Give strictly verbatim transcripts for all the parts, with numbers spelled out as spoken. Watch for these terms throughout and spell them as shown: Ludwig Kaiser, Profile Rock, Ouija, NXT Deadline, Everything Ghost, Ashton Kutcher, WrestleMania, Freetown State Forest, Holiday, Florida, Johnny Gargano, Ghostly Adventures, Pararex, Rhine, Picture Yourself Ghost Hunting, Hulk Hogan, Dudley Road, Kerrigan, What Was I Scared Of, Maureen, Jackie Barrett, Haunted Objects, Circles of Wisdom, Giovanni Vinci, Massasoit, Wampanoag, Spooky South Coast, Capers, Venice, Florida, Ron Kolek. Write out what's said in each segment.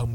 Come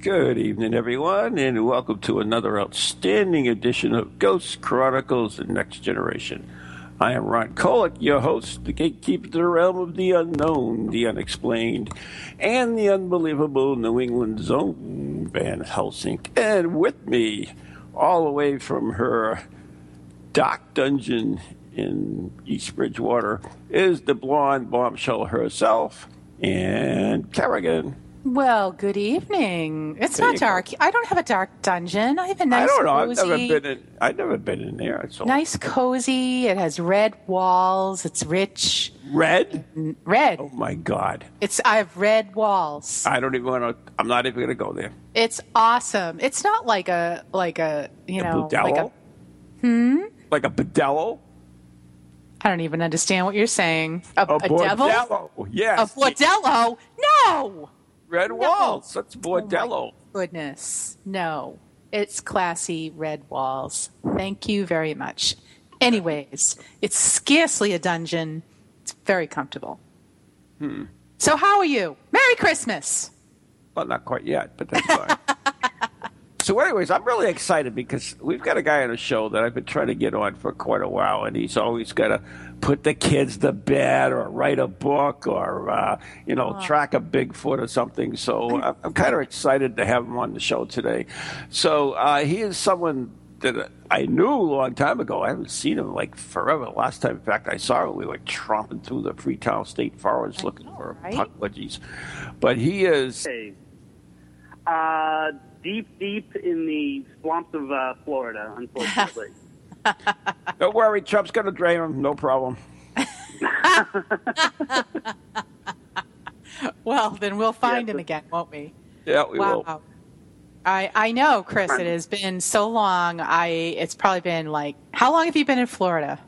Good evening, everyone, and welcome to another outstanding edition of Ghost Chronicles: The Next Generation. I am Ron Kolek, your host, the gatekeeper to the realm of the unknown, the unexplained, and the unbelievable New England's own Van Helsing. And with me, all the way from her dock dungeon in East Bridgewater, is the blonde bombshell herself, and Kerrigan. Well, good evening. It's there not dark. Go. I don't have a dark dungeon. I have a nice, I don't know. Cozy. I've never been in. I've never been in there. So. Nice, cozy. It has red walls. It's rich. Red. Red. Oh my God. It's. I have red walls. I don't even want to. I'm not even going to go there. It's awesome. It's not like a like a you a know budello? like a hmm like a bedello. I don't even understand what you're saying. A, a, a devil. Yes. A bordello. No. Red walls. No. That's bordello. Oh goodness. No. It's classy red walls. Thank you very much. Anyways, it's scarcely a dungeon. It's very comfortable. Hmm. So how are you? Merry Christmas. Well, not quite yet, but that's fine. So anyways, I'm really excited because we've got a guy on the show that I've been trying to get on for quite a while, and he's always got to put the kids to bed or write a book or, uh, you know, oh. track a Bigfoot or something. So I'm, I'm kind of excited to have him on the show today. So uh, he is someone that I knew a long time ago. I haven't seen him, like, forever. Last time, in fact, I saw him, we were tromping through the Freetown State Forest I looking know, for right? Pukwudgies. But he is... Hey. Uh... Deep, deep in the swamps of uh, Florida, unfortunately. Don't worry, Trump's going to drain him. No problem. Well, then we'll find yeah, him again, won't we? Yeah, we wow. will. I, I know, Chris, it has been so long. I It's probably been like, how long have you been in Florida?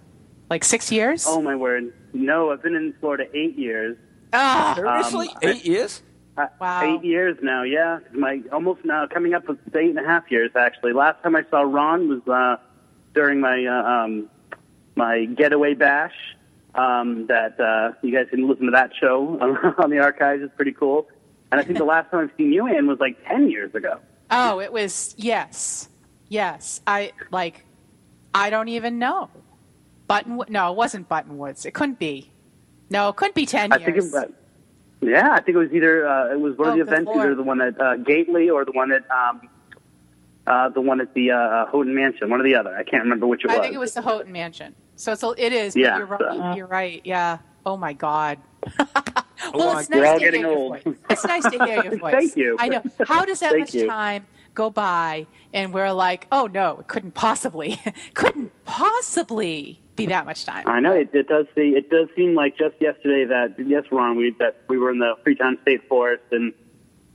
Like six years? Oh, my word. No, I've been in Florida eight years. Oh, seriously? Um, eight years? Uh, wow. Eight years now, yeah. My almost now coming up with eight and a half years actually. Last time I saw Ron was uh, during my uh, um, my getaway bash. Um, that uh, you guys can listen to that show on the archives. It's pretty cool. And I think the last time I've seen you, Ann, was like ten years ago. Oh, it was yes, yes. I like. I don't even know. Button? No, it wasn't Buttonwoods. It couldn't be. No, it couldn't be ten years. I think it was. Yeah, I think it was either uh, it was one oh, of the events, Lord. either the one at uh, Gately or the one at um, uh, the one at the uh, Houghton Mansion, one or the other. I can't remember which it was. I think it was the Houghton Mansion. So it's it is. Yeah, you're, so. right, you're right. Yeah. Oh my God. Well, it's nice We're all to getting hear old. Your voice. It's nice to hear your voice. Thank you. I know. How does that much you. time go by and we're like, oh no, it couldn't possibly, couldn't possibly. be that much time. I know it, it does. See, it does seem like just yesterday that yes, Ron, we that we were in the Freetown State Forest, and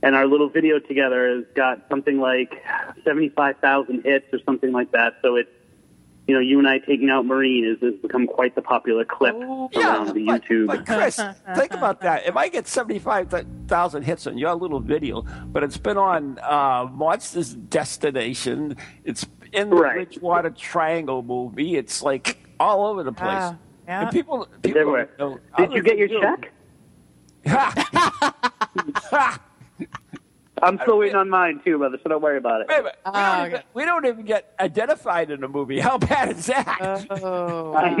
and our little video together has got something like seventy-five thousand hits or something like that. So it's you know, you and I taking out Maureen has, has become quite the popular clip Ooh, around yeah, the but, YouTube. But Chris, think about that. If I get seventy-five thousand hits on your little video, but it's been on uh, Monsters Destination, it's in the right. Bridgewater Triangle movie. It's like all over the place. Uh, yeah. And people, people were, know, did you get your check? I'm still waiting on mine, too, brother, so don't worry about it. Wait a minute. Oh, we, don't even, okay. we don't even get identified in the movie. How bad is that? Oh, wow. I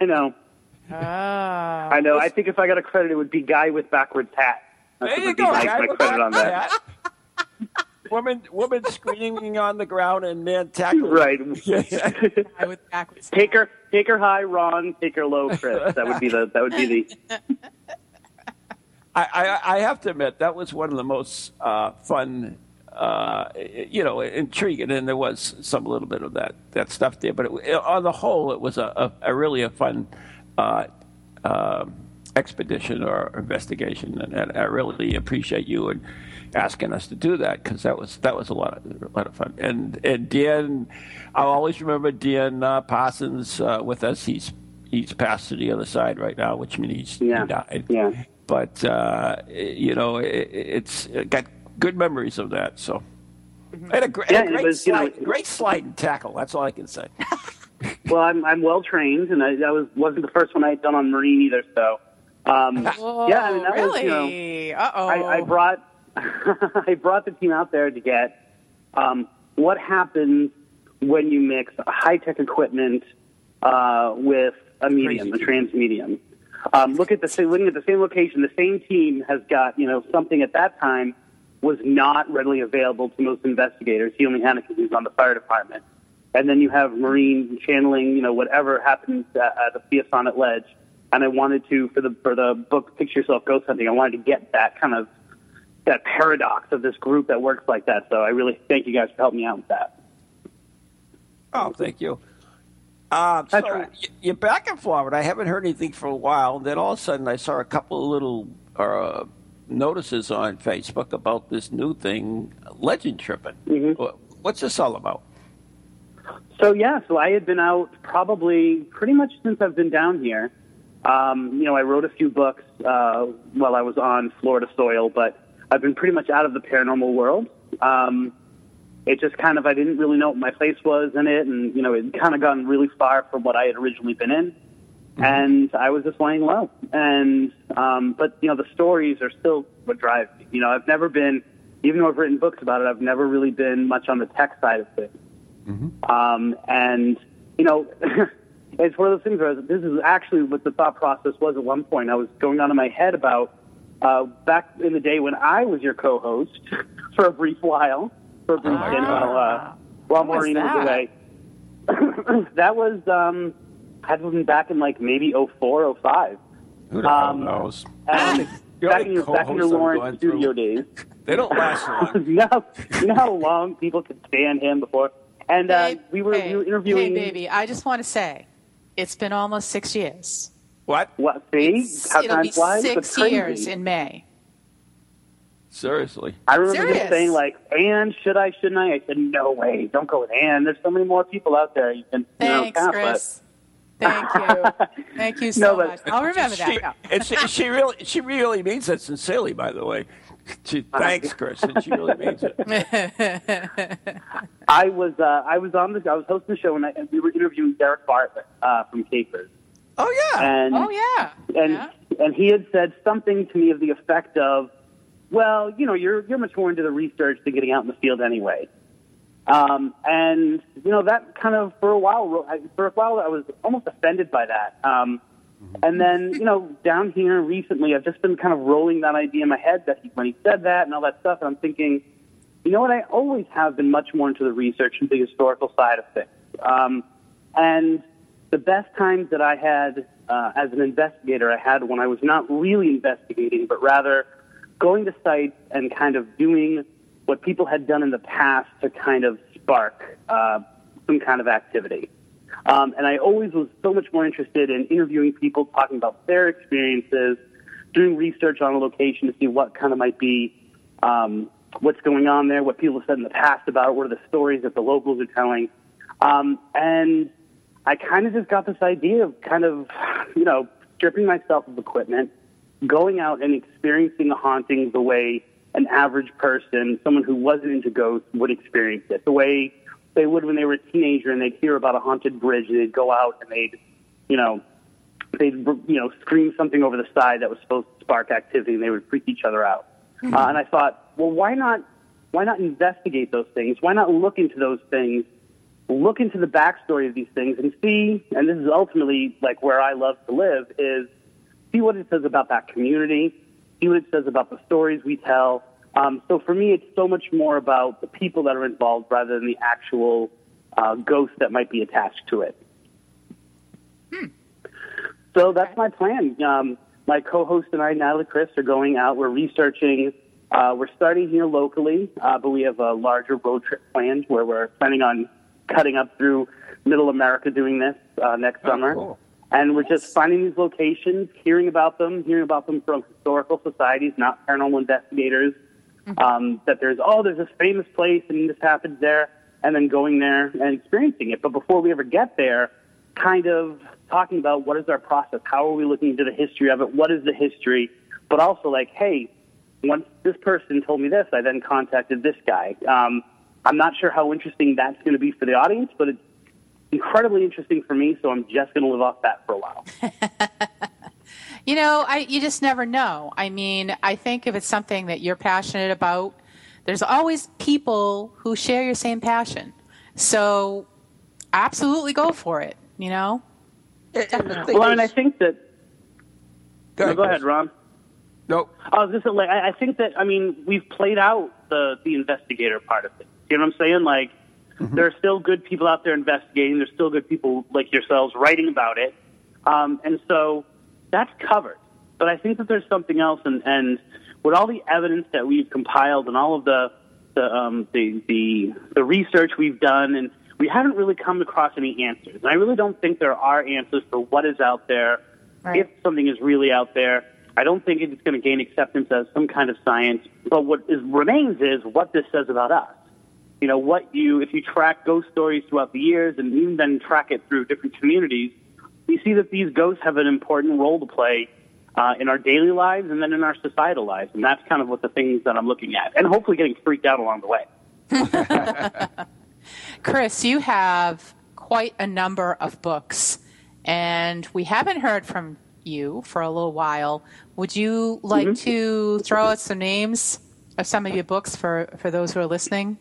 know. I know. Oh. I know. I think if I got a credit, it would be guy with backwards hat. That's there you go. Nice guy with backwards on that. hat. Woman, woman screaming on the ground and man tackling. Right. I would backwards. Take her, take her high, Ron. Take her low, Chris. That would be the. That would be the. I, I, I have to admit that was one of the most uh, fun, uh, you know, intriguing, and there was some little bit of that, that stuff there. But it, on the whole, it was a, a, a really a fun uh, uh, expedition or investigation, and, and I really appreciate you and asking us to do that, because that was that was a lot of, a lot of fun. And and Dan, I'll always remember Dan uh, Parsons uh, with us. He's he's passed to the other side right now, which means he's, yeah. he died. Yeah. But uh, you know, it, it's it got good memories of that. So I had a, gr- yeah, a great, was, slide, know, great slide and tackle. That's all I can say. Well, I'm I'm well trained, and I, I was wasn't the first one I had done on Marine either. So, um, Whoa, yeah, I mean, that really? was, you know, Uh-oh. I, I brought I brought the team out there to get um, what happens when you mix high tech equipment uh, with a medium, Crazy. a trans medium. Um, look at the same, looking at the same location, the same team has got, you know, something at that time was not readily available to most investigators. He only had it because he was on the fire department. And then you have Marine channeling, you know, whatever happens at, at the Piasonic ledge. And I wanted to, for the for the book Picture Yourself Ghost Hunting, I wanted to get that kind of, that paradox of this group that works like that. So I really thank you guys for helping me out with that. Oh, thank you. Uh, so right. You're back in Florida. I haven't heard anything for a while. Then all of a sudden I saw a couple of little uh, notices on Facebook about this new thing, Legend Tripping. Mm-hmm. What's this all about? So, yeah, so I had been out probably pretty much since I've been down here. Um, you know, I wrote a few books uh, while I was on Florida soil, but I've been pretty much out of the paranormal world. Um, it just kind of, I didn't really know what my place was in it, and, you know, it kind of gotten really far from what I had originally been in, mm-hmm. and I was just laying low. And, um, but, you know, the stories are still what drives me. You know, I've never been, even though I've written books about it, I've never really been much on the tech side of things. Mm-hmm. Um, and, you know, it's one of those things where I was, this is actually what the thought process was at one point. I was going on in my head about uh, back in the day when I was your co-host for a brief while, for a brief oh stint while, uh, while Maureen was, was away. That was, um, I'd been back in like maybe oh four, oh five Who the hell um, knows? And back in your, back in your Lawrence studio days. They don't last long. You know, you know how long people could stand him before? And uh, hey, we, were, hey, we were interviewing. Hey, baby, I just want to say, it's been almost six years. What? What? See? How it'll time be flies? Six years in May. Seriously. I remember Serious. just saying, like, Anne, should I, shouldn't I? I said, no way. Don't go with Anne. There's so many more people out there. You can, Thanks, you know, count, Chris. But... Thank you. Thank you so no, but, much. I'll remember she, that. And she, she, really, she really means that sincerely, by the way. She, thanks, Chris, and she really means it. I was uh, I was on the I was hosting the show, and, I, and we were interviewing Derek Bartlett uh, from Capers. Oh yeah, and, oh yeah, and yeah. and he had said something to me of the effect of, "Well, you know, you're you're much more into the research than getting out in the field anyway." Um, and you know that kind of for a while for a while I was almost offended by that. Um, And then, you know, down here recently, I've just been kind of rolling that idea in my head that he, when he said that and all that stuff, and I'm thinking, you know what, I always have been much more into the research and the historical side of things. Um, and the best times that I had uh, as an investigator, I had when I was not really investigating, but rather going to sites and kind of doing what people had done in the past to kind of spark uh, some kind of activity. Um, and I always was so much more interested in interviewing people, talking about their experiences, doing research on a location to see what kind of might be, um, what's going on there, what people have said in the past about it, what are the stories that the locals are telling. Um, and I kind of just got this idea of kind of, you know, stripping myself of equipment, going out and experiencing a haunting the way an average person, someone who wasn't into ghosts, would experience it, the way they would when they were a teenager and they'd hear about a haunted bridge and they'd go out and they'd, you know, they'd, you know, scream something over the side that was supposed to spark activity and they would freak each other out. Mm-hmm. Uh, and I thought, well, why not, why not investigate those things? Why not look into those things, look into the backstory of these things and see, and this is ultimately like where I love to live, is see what it says about that community, see what it says about the stories we tell. Um, so for me, it's so much more about the people that are involved rather than the actual uh, ghost that might be attached to it. Hmm. So that's my plan. Um, my co-host and I, Natalie, Chris, are going out. We're researching. Uh, we're starting here locally, uh, but we have a larger road trip planned where we're planning on cutting up through middle America doing this uh, next oh, summer. Cool. And we're just finding these locations, hearing about them, hearing about them from historical societies, not paranormal investigators, mm-hmm. um, that there's, oh, there's this famous place and this happened there, and then going there and experiencing it. But before we ever get there, kind of talking about what is our process, how are we looking into the history of it, what is the history, but also like, hey, once this person told me this, I then contacted this guy. Um, I'm not sure how interesting that's going to be for the audience, but it's incredibly interesting for me, so I'm just going to live off that for a while. You know, I, you just never know. I mean, I think if it's something that you're passionate about, there's always people who share your same passion. So absolutely go for it, you know? Well, I mean, I think that... Go ahead, no, go ahead Ron. Nope. I was just like, I think that, I mean, we've played out the, the investigator part of it. You know what I'm saying? Like, mm-hmm. there are still good people out there investigating. There's still good people like yourselves writing about it. Um, and so that's covered. But I think that there's something else. And, and with all the evidence that we've compiled and all of the, the, um, the, the, the research we've done, and we haven't really come across any answers. And I really don't think there are answers for what is out there, right. if something is really out there. I don't think it's going to gain acceptance as some kind of science, but what is, remains is what this says about us. You know, what you, if you track ghost stories throughout the years and even then track it through different communities, you see that these ghosts have an important role to play uh, in our daily lives and then in our societal lives. And that's kind of what the things that I'm looking at, and hopefully getting freaked out along the way. Chris, you have quite a number of books, and we haven't heard from you for a little while. Would you like mm-hmm. to throw out some names of some of your books for, for those who are listening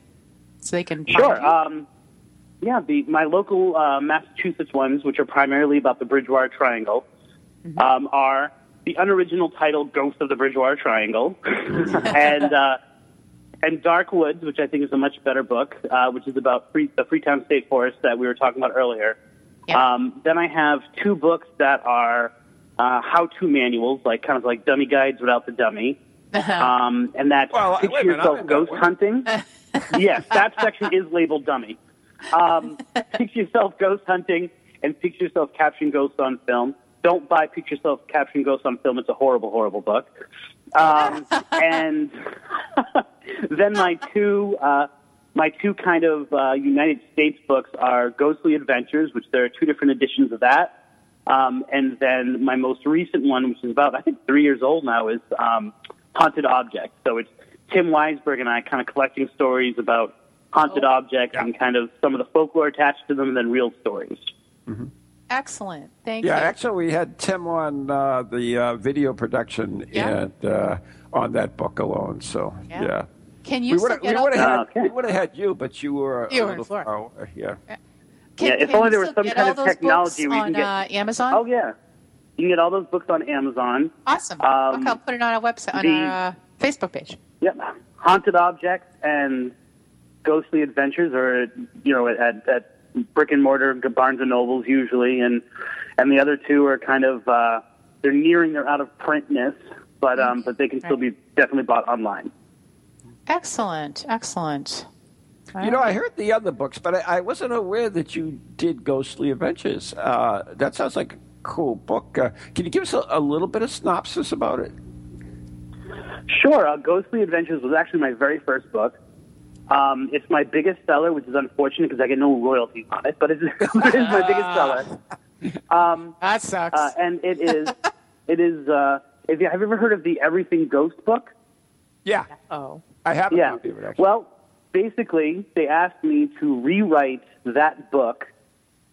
so they can find Sure. You? Um, yeah, the, my local uh, Massachusetts ones, which are primarily about the Bridgewater Triangle, mm-hmm. um, are the unoriginal title Ghost of the Bridgewater Triangle and uh, and Dark Woods, which I think is a much better book, uh, which is about free, the Freetown State Forest that we were talking about earlier. Yeah. Um, then I have two books that are Uh, how-to manuals, like kind of like dummy guides without the dummy, um, and that's well, Picture Yourself Ghost Hunting. Yes, that section is labeled dummy. Um, Picture Yourself Ghost Hunting and Picture Yourself Capturing Ghosts on Film. Don't buy Picture Yourself Capturing Ghosts on Film. It's a horrible, horrible book. Um, and then my two, uh, my two kind of uh, United States books are Ghostly Adventures, which there are two different editions of that. Um, and then my most recent one, which is about, I think, three years old now, is um, Haunted Objects. So it's Tim Weisberg and I kind of collecting stories about haunted oh, objects yeah. and kind of some of the folklore attached to them and then real stories. Mm-hmm. Excellent. Thank yeah, you. Yeah, actually, we had Tim on uh, the uh, video production yeah. and uh, on that book alone. So, yeah. yeah. Can you we still get we would have had, oh, okay. had you, but you were you a were little far away. Yeah. yeah. Can, yeah, if can only there was some kind of technology we can get. On uh, Amazon? Oh, yeah. You can get all those books on Amazon. Awesome. Um, Look, I'll put it on our website, on the, our uh, Facebook page. Yep. Haunted Objects and Ghostly Adventures are, you know, at, at brick and mortar, Barnes and Nobles usually, and and the other two are kind of, uh, they're nearing their out-of-printness, but, um, but they can still right. be definitely bought online. Excellent. Excellent. You know, I heard the other books, but I, I wasn't aware that you did Ghostly Adventures. Uh, that sounds like a cool book. Uh, can you give us a, a little bit of synopsis about it? Sure. Uh, Ghostly Adventures was actually my very first book. Um, it's my biggest seller, which is unfortunate because I get no royalties on it, but it is, it is my biggest seller. Um, that sucks. Uh, and it is, it is, uh, if you, have you ever heard of the Everything Ghost book? Yeah. Oh. I have a yeah. copy of it, actually. Well, basically, they asked me to rewrite that book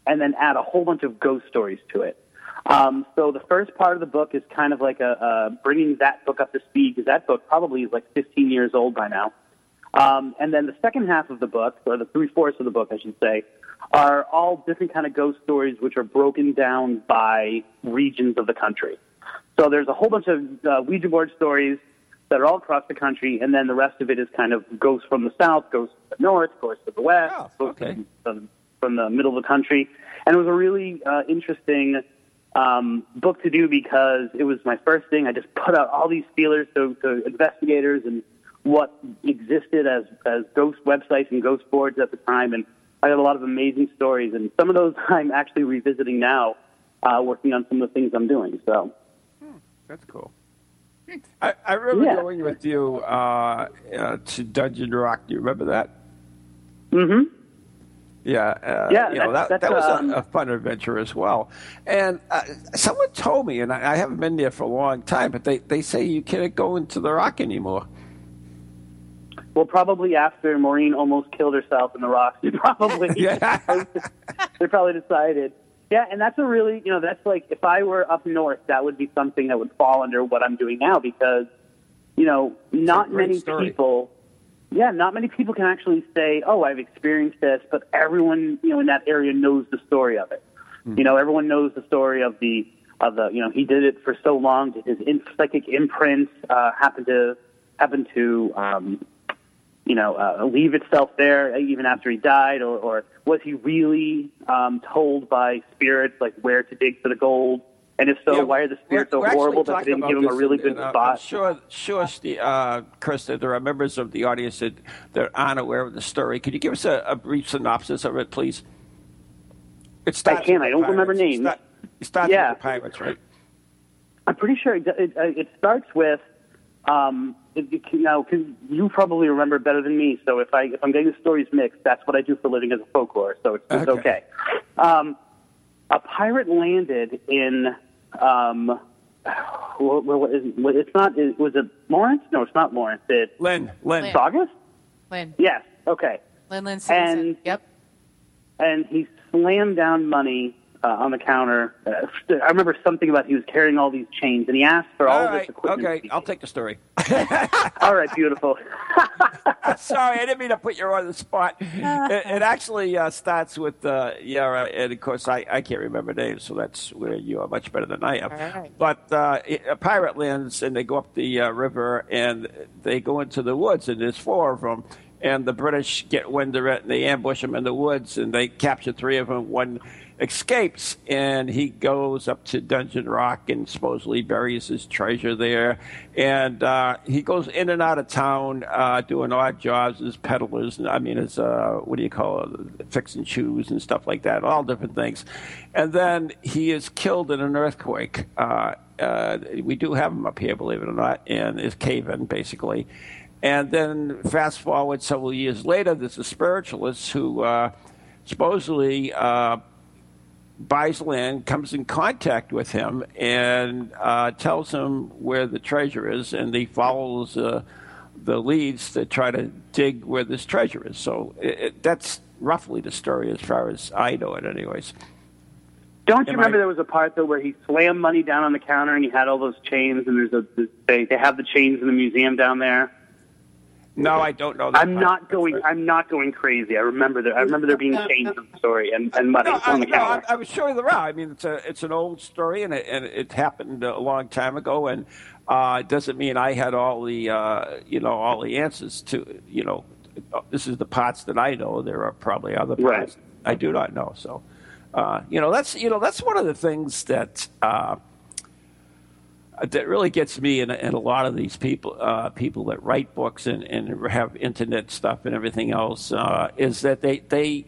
and then add a whole bunch of ghost stories to it. Um, so the first part of the book is kind of like a, uh, bringing that book up to speed, because that book probably is like fifteen years old by now. Um, and then the second half of the book, or the three-fourths of the book, I should say, are all different kind of ghost stories which are broken down by regions of the country. So there's a whole bunch of uh, Ouija board stories that are all across the country, and then the rest of it is kind of goes from the south, goes to the north, goes to the west, oh, goes okay. from, from the middle of the country. And it was a really uh, interesting um, book to do because it was my first thing. I just put out all these feelers to, to investigators and what existed as, as ghost websites and ghost boards at the time, and I got a lot of amazing stories. And some of those I'm actually revisiting now uh, working on some of the things I'm doing. So hmm, that's cool. I, I remember yeah. going with you uh, uh, to Dungeon Rock. Do you remember that? Mm-hmm. Yeah, uh, yeah you know, that, that was um, a, a fun adventure as well. And uh, someone told me, and I, I haven't been there for a long time, but they, they say you can't go into the rock anymore. Well, probably after Maureen almost killed herself in the rocks, they probably, they probably decided. Yeah, and that's a really, you know, that's like, if I were up north, that would be something that would fall under what I'm doing now because, you know, it's not many story. people... Yeah, not many people can actually say, oh, I've experienced this, but everyone, you know, in that area knows the story of it. Mm-hmm. You know, everyone knows the story of the, of the, you know, he did it for so long, his in, psychic imprint uh, happened to, happened to, um, you know, uh, leave itself there even after he died, or, or was he really um, told by spirits, like, where to dig for the gold? And if so, yeah, why are the spirits so horrible that they didn't give him a really good spot? I'm sure, sure uh, Chris, that there are members of the audience that, that aren't aware of the story. Could you give us a, a brief synopsis of it, please? It starts I can. I don't pirates. remember names. It, start, it starts yeah. with the pirates, right? I'm pretty sure it, it, it starts with, um, it, it, you know, because you probably remember better than me. So if, I, if I'm getting the stories mixed, that's what I do for a living as a folklore. So it's, it's okay. okay. Um, a pirate landed in... Um, well, well, it's not. It, was it Lawrence? No, it's not Lawrence. It's Lynn. Lynn. Saugus? Lynn. Yes. Okay. Lynn. Lynn. And yep. And he slammed down money uh, on the counter. Uh, I remember something about he was carrying all these chains, and he asked for all, all right, this equipment. Okay, I'll take the story. All right, beautiful. Sorry, I didn't mean to put you on the spot. It, it actually uh, starts with, uh, yeah, right, and of course, I, I can't remember names, so that's where you are much better than I am. Right. But uh, it, a pirate lands, and they go up the uh, river, and they go into the woods, and there's four of them. And the British get wind of it, and they ambush them in the woods, and they capture three of them. One escapes, and he goes up to Dungeon Rock and supposedly buries his treasure there. And uh, he goes in and out of town uh, doing odd jobs as peddlers. And, I mean, as, uh, what do you call it, fixing shoes and stuff like that, all different things. And then he is killed in an earthquake. Uh, uh, we do have him up here, believe it or not, and is cave-in, basically. And then fast forward several years later, there's a spiritualist who uh, supposedly uh, buys land, comes in contact with him, and uh, tells him where the treasure is, and he follows uh, the leads to try to dig where this treasure is. So it, it, that's roughly the story as far as I know it anyways. Don't you Am remember I... there was a part, though, where he slammed money down on the counter and he had all those chains, and there's a they, they have the chains in the museum down there? No, I don't know that. I'm not going. Right. I'm not going crazy. I remember there. I remember there being chains in the story and, and money no, on the counter. I, I was showing the route. I mean, it's a it's an old story, and it, and it happened a long time ago. And uh, it doesn't mean I had all the uh, you know all the answers to you know. This is the parts that I know. There are probably other parts right. I do not know. So, uh, you know, that's you know that's one of the things that. Uh, That really gets me and, and a lot of these people uh, people that write books and, and have internet stuff and everything else uh, is that they, they,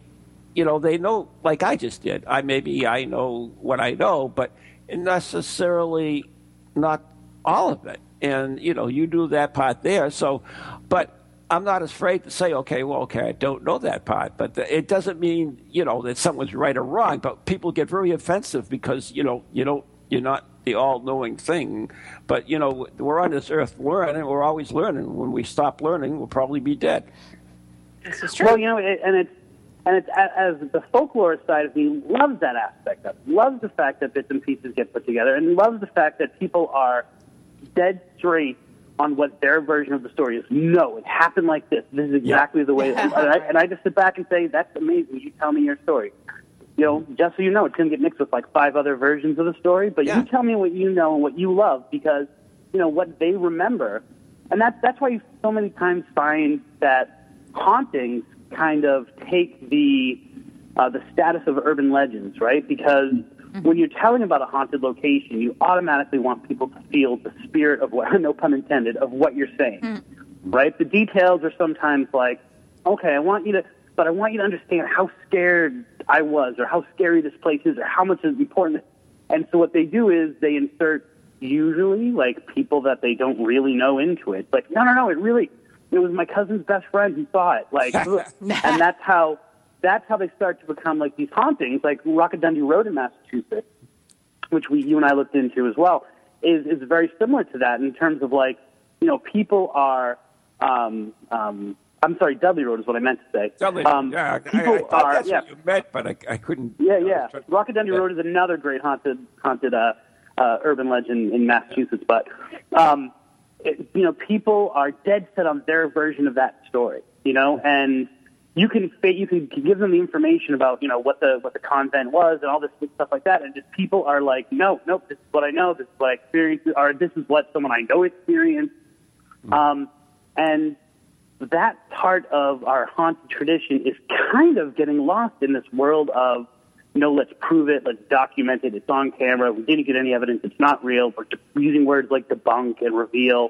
you know, they know like I just did. I maybe I know what I know, but necessarily not all of it. And, you know, you do that part there. So, but I'm not afraid to say, okay, well, okay, I don't know that part. But the, it doesn't mean, you know, that someone's right or wrong. But people get very offensive because, you know, you don't, you're not the all-knowing thing, but you know we're on this earth learning. We're always learning. When we stop learning, we'll probably be dead. This is true. Well, you know, it, and it's and it's as the folklore side of me loves that aspect of it. Loves the fact that bits and pieces get put together, and loves the fact that people are dead straight on what their version of the story is. No, it happened like this. This is exactly yeah. the way. Yeah. It, and, I, and I just sit back and say, "That's amazing. You tell me your story." You know, just so you know, it's going to get mixed with like five other versions of the story. But yeah. you tell me what you know and what you love, because you know what they remember, and that's that's why you so many times find that hauntings kind of take the uh, the status of urban legends, right? Because mm-hmm. when you're telling about a haunted location, you automatically want people to feel the spirit of what, no pun intended, of what you're saying, mm-hmm. right? The details are sometimes like, okay, I want you to. But I want you to understand how scared I was, or how scary this place is, or how much is important. And so what they do is they insert usually like people that they don't really know into it. But no, no, no, it really, it was my cousin's best friend who saw it. Like, and that's how, that's how they start to become like these hauntings, like Rockedendy Road in Massachusetts, which we, you and I looked into as well, is, is very similar to that in terms of like, you know, people are, um, um, I'm sorry, Dudley Road is what I meant to say. Dudley, um, yeah, people I, I thought are, that's yeah. what you meant, but I, I couldn't. Yeah, you know, yeah. Rockedendy Road is another great haunted, haunted uh, uh, urban legend in Massachusetts. Yeah. But, um, it, you know, people are dead set on their version of that story, you know, and you can you can give them the information about, you know, what the what the convent was and all this stuff like that. And just people are like, no, nope, this is what I know. This is what I experienced, or this is what someone I know experienced. Mm-hmm. Um, and that part of our haunted tradition is kind of getting lost in this world of, you know, let's prove it, let's document it, it's on camera, we didn't get any evidence, it's not real. We're using words like debunk and reveal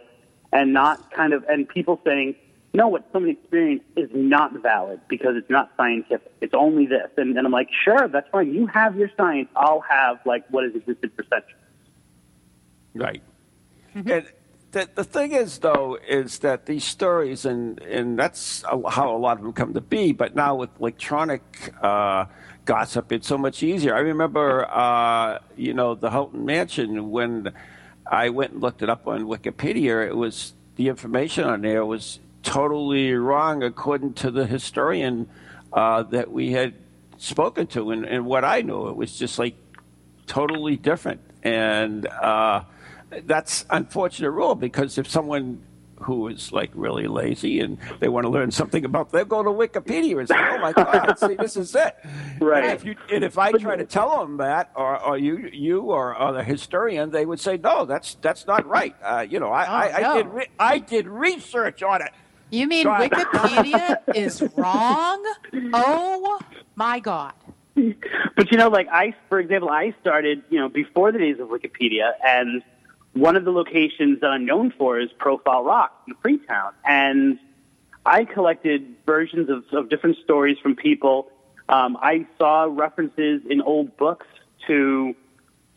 and not kind of, and people saying, no, what somebody experienced is not valid because it's not scientific, it's only this. And, and I'm like, sure, that's fine, you have your science, I'll have, like, what has existed for centuries. Right. Mm-hmm. And The, the thing is, though, is that these stories, and, and that's how a lot of them come to be, but now with electronic uh, gossip, it's so much easier. I remember, uh, you know, the Houghton Mansion, when I went and looked it up on Wikipedia, it was the information on there was totally wrong according to the historian uh, that we had spoken to. And, and what I knew, it was just, like, totally different. And Uh, that's unfortunate rule, because if someone who is like really lazy and they want to learn something about, they'll go to Wikipedia and say, "Oh my God, see, this is it." Right. And if, you, and if I try to tell them that, or, or you, you, or, or the historian, they would say, "No, that's that's not right." Uh, you know, I, oh, I, no. I did re- I did research on it. You mean God. Wikipedia is wrong? Oh my God. But you know, like I, for example, I started, you know, before the days of Wikipedia, and one of the locations that I'm known for is Profile Rock in Freetown. And I collected versions of, of different stories from people. Um, I saw references in old books to,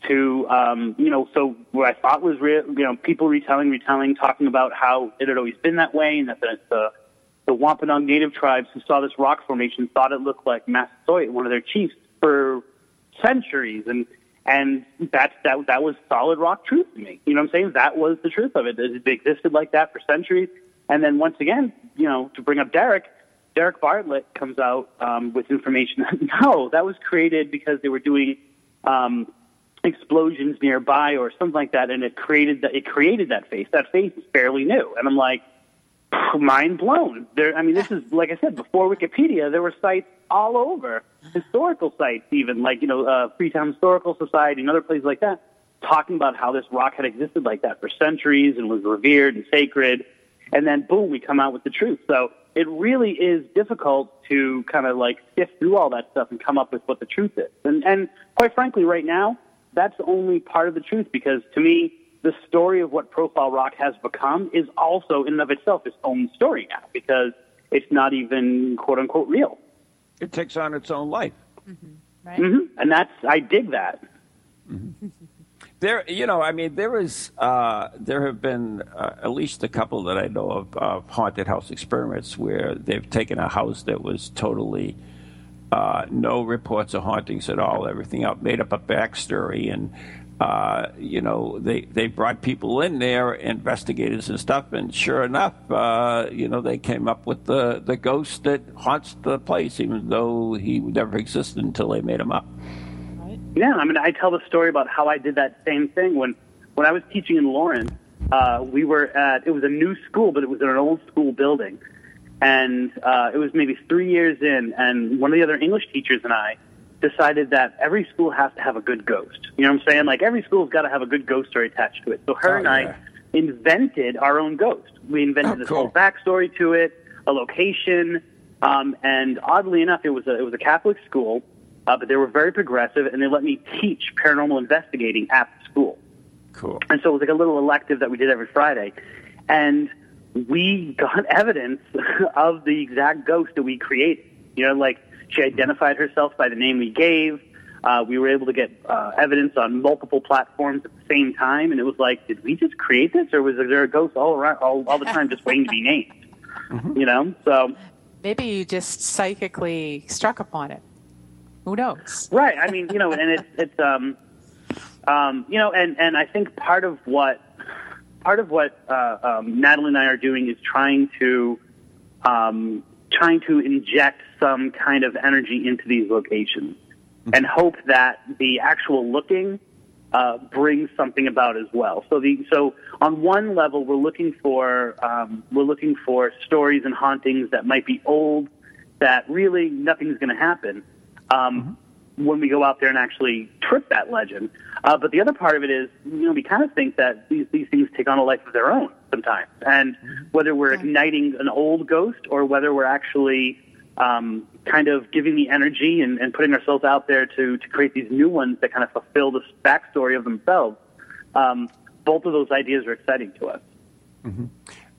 to um, you know, so what I thought was real, you know, people retelling, retelling, talking about how it had always been that way, and that the, the, the Wampanoag native tribes who saw this rock formation thought it looked like Massasoit, one of their chiefs, for centuries. And And that, that that was solid rock truth to me. You know what I'm saying? That was the truth of it. It existed like that for centuries. And then once again, you know, to bring up Derek, Derek Bartlett comes out um, with information that, no, that was created because they were doing um, explosions nearby or something like that, and it created, the, it created that face. That face is fairly new. And I'm like, mind blown. There, I mean, this is, like I said, before Wikipedia, there were sites all over, historical sites even, like, you know, uh, Freetown Historical Society and other places like that, talking about how this rock had existed like that for centuries and was revered and sacred, and then, boom, we come out with the truth. So it really is difficult to kind of, like, sift through all that stuff and come up with what the truth is. And, and quite frankly, right now, that's only part of the truth, because to me, the story of what Profile Rock has become is also, in and of itself, its own story now, because it's not even, quote-unquote, real. It takes on its own life. Mm-hmm. Right. Mm-hmm. And that's, I dig that. Mm-hmm. There, you know, I mean, there is, uh, there have been uh, at least a couple that I know of, of haunted house experiments where they've taken a house that was totally uh, no reports of hauntings at all, everything out, made up a backstory, and Uh, you know, they, they brought people in there, investigators and stuff, and sure enough, uh, you know, they came up with the, the ghost that haunts the place, even though he never existed until they made him up. Right. Yeah, I mean, I tell the story about how I did that same thing. When, when I was teaching in Lawrence, uh, we were at, it was a new school, but it was in an old school building. And uh, it was maybe three years in, and one of the other English teachers and I decided that every school has to have a good ghost. You know what I'm saying? Like, every school's got to have a good ghost story attached to it. So her oh, and yeah. I invented our own ghost. We invented oh, this cool. whole backstory to it, a location, um, and oddly enough, it was a, it was a Catholic school, uh, but they were very progressive, and they let me teach paranormal investigating at the school. Cool. And so it was like a little elective that we did every Friday, and we got evidence of the exact ghost that we created. You know, like, she identified herself by the name we gave. Uh, we were able to get uh, evidence on multiple platforms at the same time, and it was like, did we just create this, or was there a ghost all around, all, all the time, just waiting to be named? Mm-hmm. You know, so maybe you just psychically struck upon it. Who knows? Right. I mean, you know, and it's it's um, um, you know, and and I think part of what part of what uh, um, Natalie and I are doing is trying to um, trying to inject some kind of energy into these locations. And hope that the actual looking uh, brings something about as well. So, the so on one level, we're looking for um, we're looking for stories and hauntings that might be old, that really nothing's going to happen um, mm-hmm. when we go out there and actually trip that legend. Uh, but the other part of it is, you know, we kind of think that these these things take on a life of their own sometimes, and whether we're yeah. igniting an old ghost or whether we're actually Um, kind of giving the energy and, and putting ourselves out there to, to create these new ones that kind of fulfill the backstory of themselves. Um, both of those ideas are exciting to us. Mm-hmm.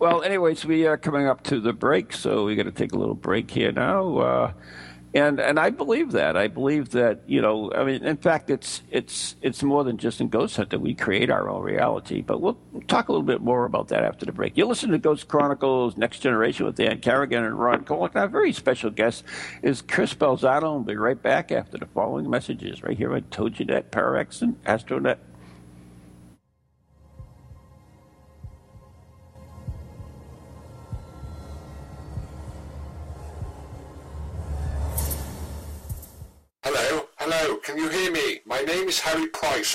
Well, anyways, we are coming up to the break, so we got to take a little break here now. Uh, and and I believe that. I believe that, you know, I mean, in fact, it's it's it's more than just in Ghost Hunt that we create our own reality. But we'll talk a little bit more about that after the break. You're listening to Ghost Chronicles Next Generation with Dan Kerrigan and Ron Kolek. Our very special guest is Chris Balzano. We'll be right back after the following messages right here on Told You That, Pararex, and Astronet. Hello, hello, can you hear me? My name is Harry Price.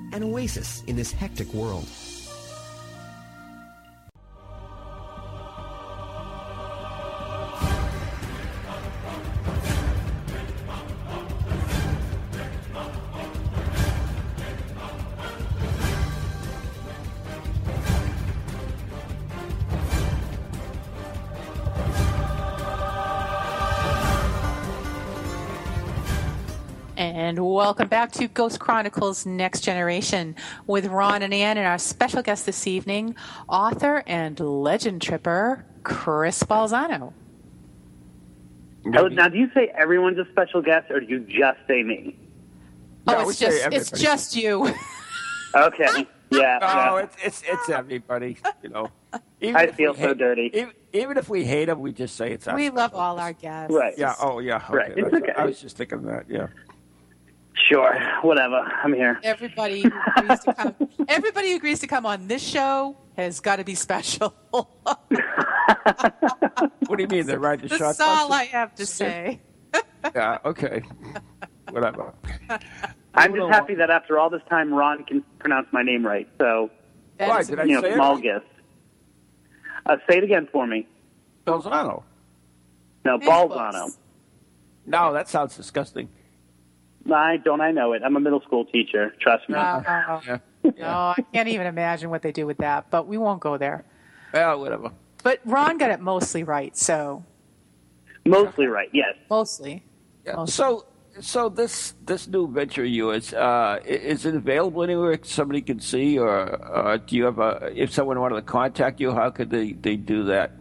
an oasis in this hectic world. And welcome back to Ghost Chronicles Next Generation with Ron and Ann and our special guest this evening, author and legend tripper, Chris Balzano. Now, now do you say everyone's a special guest or do you just say me? Oh, no, it's, just, it's just you. Okay. Yeah. No, yeah. It's, it's, it's everybody, you know. Even I feel so hate, dirty. Even, even if we hate them, we just say it's us. We love all our guests. Right. Yeah. Oh, yeah. Okay. Right. It's okay. I was just thinking of that, yeah. Sure, whatever. I'm here. Everybody who agrees to come. Everybody who agrees to come on this show has got to be special. What do you mean? They ride the shotgun? That's all buses? I have to say. Yeah. Okay. Whatever. I'm just happy that after all this time, Ron can pronounce my name right. So, why did I you know, say small it? Gift. Uh, say it again for me. Balzano. No, Balzano. No, that sounds disgusting. I don't I know it. I'm a middle school teacher. Trust me. Uh, uh, yeah. No, I can't even imagine what they do with that, but we won't go there. Well, whatever. But Ron got it mostly right, so. Mostly right, yes. Mostly. Yeah. Mostly. So so this this new venture of yours, uh, is it available anywhere somebody can see, or uh, do you have a, if someone wanted to contact you, how could they, they do that?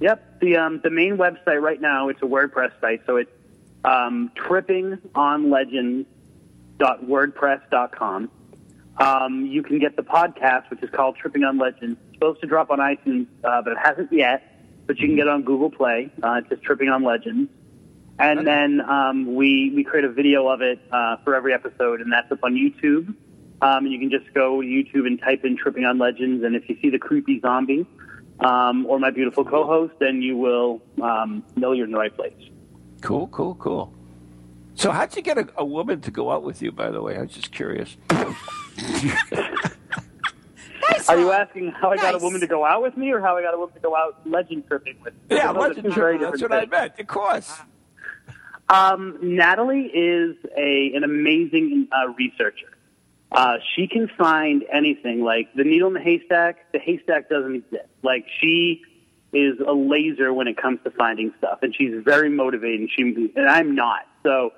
Yep. The um, the main website right now, it's a WordPress site, so it's um, tripping on legends dot wordpress dot com. Um, you can get the podcast, which is called Tripping on Legends. It's supposed to drop on iTunes, uh, but it hasn't yet. But you can get it on Google Play. Uh, it's just Tripping on Legends. And okay. then um, we, we create a video of it uh, for every episode, and that's up on YouTube. Um, you can just go YouTube and type in Tripping on Legends, and if you see the creepy zombie um, or my beautiful co-host, then you will um, know you're in the right place. Cool, cool, cool. So how'd you get a, a woman to go out with you, by the way? I was just curious. Nice. Are you asking how nice. I got a woman to go out with me, or how I got a woman to go out legend tripping with me? Yeah, legend tripping. That's what things. I meant, of course. Um, Natalie is a an amazing uh, researcher. Uh, she can find anything, like the needle in the haystack. The haystack doesn't exist. Like, she is a laser when it comes to finding stuff, and she's very motivating. She and I'm not. So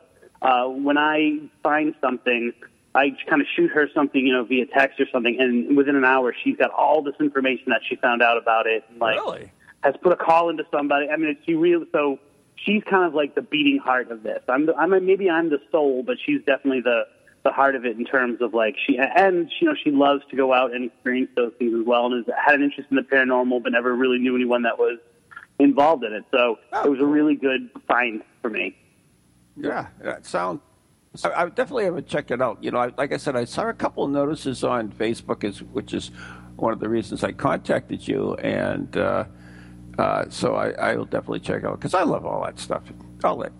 uh, when I find something, I kind of shoot her something, you know, via text or something, and within an hour, she's got all this information that she found out about it. And, like, really? Has put a call into somebody. I mean, she really, so she's kind of like the beating heart of this. I'm, the, I'm maybe I'm the soul, but she's definitely the, the heart of it in terms of, like, she, and, you know, she loves to go out and experience those things as well, and has had an interest in the paranormal, but never really knew anyone that was involved in it. So oh, it was a really good find for me. Yeah, that sounds. I definitely haven't checked it out. You know, I, like I said, I saw a couple of notices on Facebook, is, which is one of the reasons I contacted you. And uh, uh, so I, I will definitely check it out, because I love all that stuff. All that.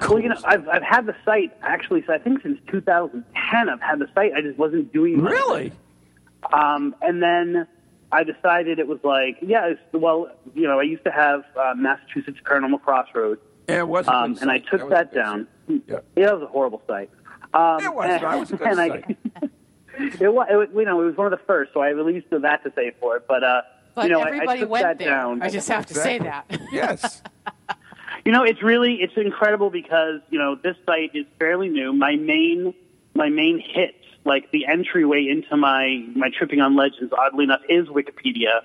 Cool well, you know, stuff. I've I've had the site, actually, so I think since two thousand ten I've had the site. I just wasn't doing much. Really? Um, and then I decided it was like, yeah, it's, well, you know, I used to have uh, Massachusetts Paranormal Crossroads. Yeah, it was um, and I took that, that down. Yeah. yeah, it was a horrible site. Um, it was. And, I was a good site. I, it was. It, you know, it was one of the first, so I released that to say for it. But uh, but you know, everybody I, I took went that there. Down. I just have exactly. to say that. Yes. You know, it's really it's incredible, because you know this site is fairly new. My main my main hits, like the entryway into my my Tripping on Legends, oddly enough, is Wikipedia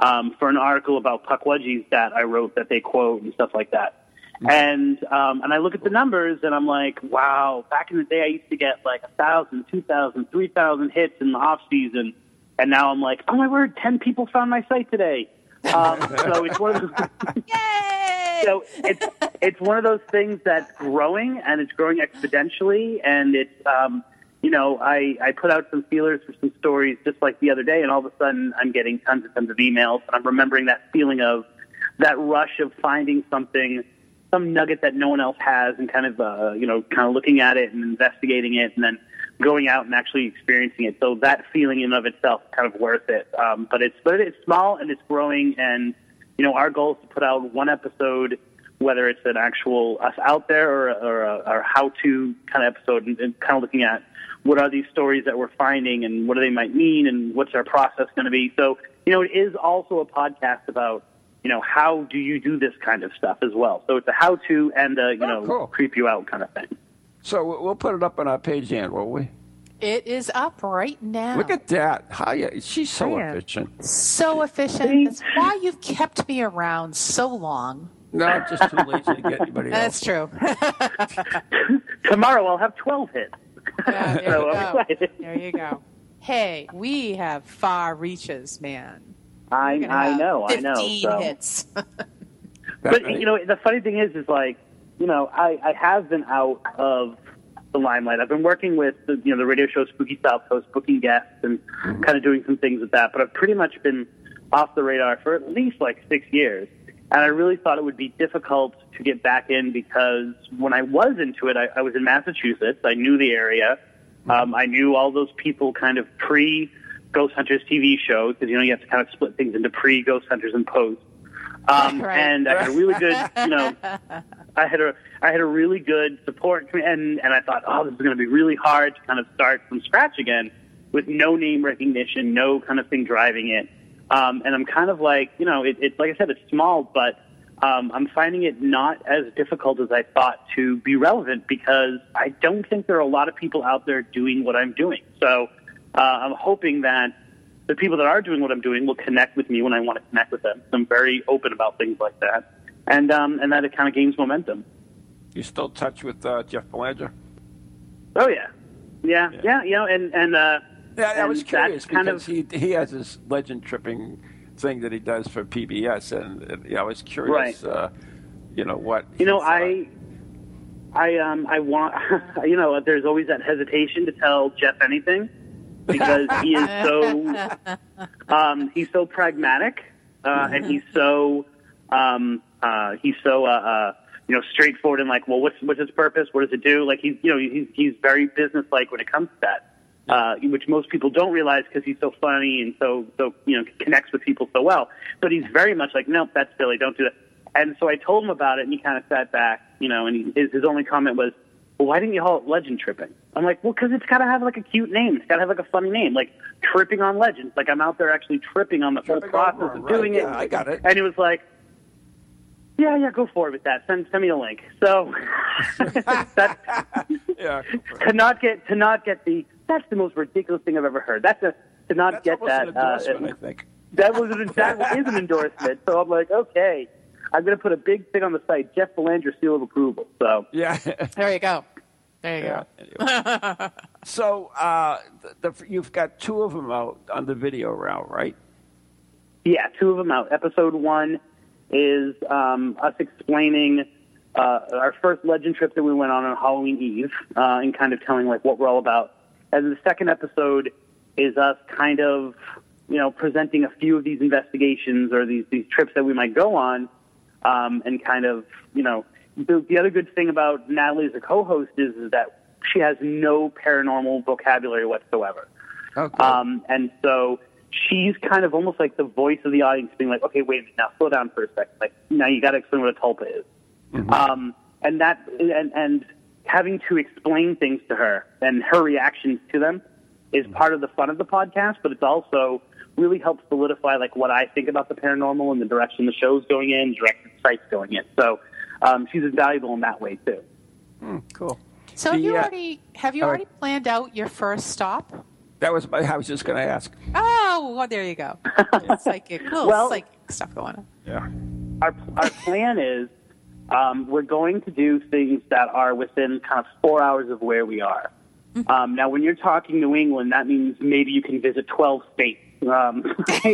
um, for an article about Pukwudgies that I wrote that they quote and stuff like that. And um, and I look at the numbers, and I'm like, wow, back in the day I used to get like one thousand, two thousand, three thousand hits in the off-season, and now I'm like, oh, my word, ten people found my site today. Um, so it's one of those Yay! So it's, it's one of those things that's growing, and it's growing exponentially, and it's, um, you know, I, I put out some feelers for some stories just like the other day, and all of a sudden I'm getting tons and tons of emails, and I'm remembering that feeling of that rush of finding something, some nugget that no one else has, and kind of, uh, you know, kind of looking at it and investigating it, and then going out and actually experiencing it. So that feeling in and of itself is kind of worth it. Um, but it's but it's small, and it's growing, and, you know, our goal is to put out one episode, whether it's an actual us out there or or a, or how-to kind of episode, and, and kind of looking at what are these stories that we're finding, and what do they might mean, and what's our process going to be. So, you know, it is also a podcast about, you know, how do you do this kind of stuff as well? So it's a how-to and a, you oh, know, cool. creep you out kind of thing. So we'll put it up on our page, Ann, won't we? It is up right now. Look at that. Hiya. She's so Hiya. efficient. So efficient. See? That's why you've kept me around so long. No, I'm just too lazy to get anybody else. That's true. Tomorrow I'll have twelve hits. Yeah, there, so you I'm go. Excited. There you go. Hey, we have far reaches, man. I I know, I know. fifteen so. hits. But, you know, the funny thing is, is like, you know, I, I have been out of the limelight. I've been working with, the, you know, the radio show Spooky South Coast, booking guests and mm-hmm. kind of doing some things with that. But I've pretty much been off the radar for at least like six years. And I really thought it would be difficult to get back in, because when I was into it, I, I was in Massachusetts. I knew the area. Mm-hmm. Um, I knew all those people kind of pre- Ghost Hunters T V show, because, you know, you have to kind of split things into pre-Ghost Hunters and post. um, right. and I had a really good, you know, I had a I had a really good support, and and I thought, oh, this is going to be really hard to kind of start from scratch again with no name recognition, no kind of thing driving it. Um, and I'm kind of like, you know, it's it, like I said, it's small, but um, I'm finding it not as difficult as I thought to be relevant because I don't think there are a lot of people out there doing what I'm doing. So uh, I'm hoping that the people that are doing what I'm doing will connect with me when I want to connect with them. I'm very open about things like that. And um, and that it kind of gains momentum. You still in touch with uh, Jeff Belanger? Oh, yeah. Yeah, yeah, yeah you know, and... and uh, Yeah, I was curious because kind of, he he has this legend tripping thing that he does for P B S, and, and yeah, I was curious, right. uh, you know what? You know, I, uh, I um, I want you know, there's always that hesitation to tell Jeff anything because he is so um, he's so pragmatic uh, and he's so um, uh, he's so uh, uh, you know straightforward and like, well, what's what's its purpose? What does it do? Like he's you know he's he's very businesslike when it comes to that. Uh, which most people don't realize because he's so funny and so, so, you know, connects with people so well. But he's very much like, nope, that's silly, don't do that. And so I told him about it, and he kind of sat back, you know, and he, his, his only comment was, well, why didn't you call it Legend Tripping? I'm like, well, because it's got to have, like, a cute name. It's got to have, like, a funny name, like Tripping on Legends. Like, I'm out there actually tripping on the tripping whole process over, of doing right. it. Yeah, I got it. And it was like, yeah, yeah, go forward with that. Send send me a link. So that, yeah, to not get to not get the that's the most ridiculous thing I've ever heard. That's a to not that's get that. An uh, I think. That was an, that is an endorsement. So I'm like, okay, I'm going to put a big thing on the site, Jeff Belanger seal of approval. So yeah, there you go, there you yeah, go. Anyway. so uh, the, the, you've got two of them out on the video route, right? Yeah, two of them out. Episode one is um, us explaining uh, our first legend trip that we went on on Halloween Eve uh, and kind of telling like what we're all about. And the second episode is us kind of, you know, presenting a few of these investigations or these, these trips that we might go on um, and kind of, you know, the, the other good thing about Natalie as a co-host is, is that she has no paranormal vocabulary whatsoever. Okay. Um, and so... she's kind of almost like the voice of the audience being like, okay, wait a minute, now slow down for a second. Like, now you got to explain what a tulpa is. Mm-hmm. Um, and that, and, and having to explain things to her and her reactions to them is mm-hmm. part of the fun of the podcast, but it's also really helps solidify like what I think about the paranormal and the direction the show's going in, direction the site's going in. So um, she's invaluable in that way too. Mm, cool. So the, you uh, already, have you uh, already planned out your first stop? That was my, I was just going to ask. Oh, well, there you go. It's like a cool well, psychic stuff going on. Yeah. Our our plan is um, we're going to do things that are within kind of four hours of where we are. Mm-hmm. Um, now, when you're talking New England, that means maybe you can visit twelve states. Um,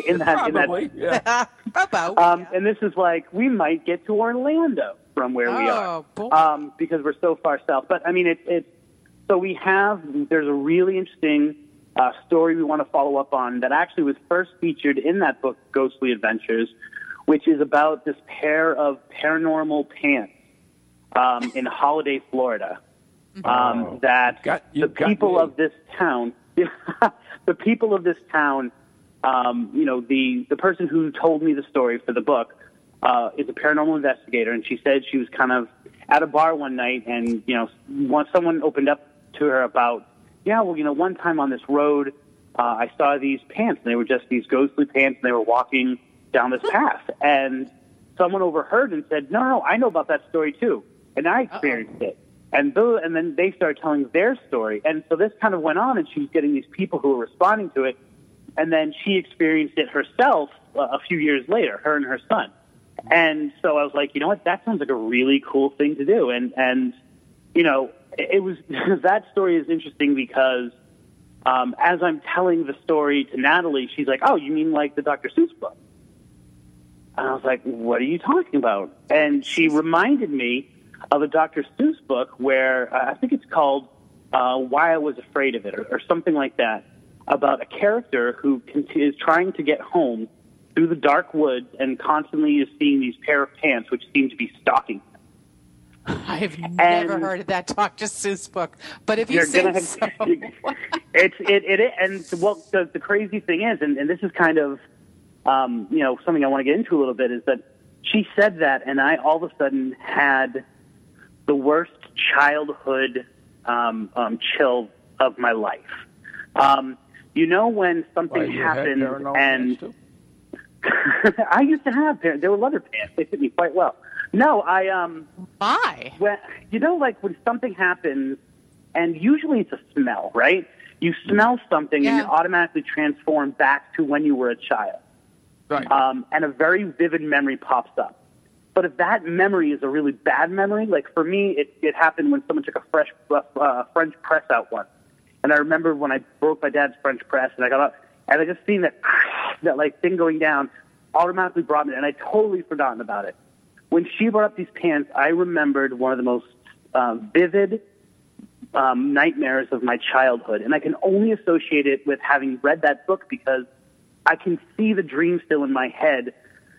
in that, Probably. In that, yeah. About, um, yeah. And this is like we might get to Orlando from where oh, we are boy. Um, because we're so far south. But, I mean, it's it, so we have – there's a really interesting – Uh, story we want to follow up on that actually was first featured in that book, Ghostly Adventures, which is about this pair of paranormal pants um, in Holiday, Florida, um, oh, that got, the people me. of this town, the people of this town, um, you know, the, the person who told me the story for the book uh, is a paranormal investigator, and she said she was kind of at a bar one night, and, you know, someone opened up to her about yeah, well, you know, one time on this road, uh, I saw these pants, and they were just these ghostly pants, and they were walking down this path. And someone overheard and said, no, no, I know about that story, too, and I experienced Uh-oh. it. And, th- and then they started telling their story. And so this kind of went on, and she was getting these people who were responding to it, and then she experienced it herself uh, a few years later, her and her son. And so I was like, you know what, that sounds like a really cool thing to do. And, and you know... It was that story is interesting because um, as I'm telling the story to Natalie, she's like, "Oh, you mean like the Doctor Seuss book?" And I was like, "What are you talking about?" And she reminded me of a Doctor Seuss book where uh, I think it's called uh, "Why I Was Afraid of It" or, or something like that, about a character who is trying to get home through the dark woods and constantly is seeing these pair of pants which seem to be stalking. I have never and heard of that Doctor Seuss book, but if you say gonna, so, it's it, it it and what the, the crazy thing is, and, and this is kind of um, you know something I want to get into a little bit is that she said that, and I all of a sudden had the worst childhood um, um, chill of my life. Um, you know when something well, happens and... I used to have pants. They were leather pants. They fit me quite well. No, I... um. Why? When, you know, like when something happens, and usually it's a smell, right? You smell something yeah. and you automatically transform back to when you were a child. Right. Um, and a very vivid memory pops up. But if that memory is a really bad memory, like for me, it, it happened when someone took a fresh uh, French press out once. And I remember when I broke my dad's French press, and I got up, and I just seen that... that like thing going down automatically brought me, and I totally forgotten about it. When she brought up these pants, I remembered one of the most uh, vivid um, nightmares of my childhood, and I can only associate it with having read that book because I can see the dream still in my head.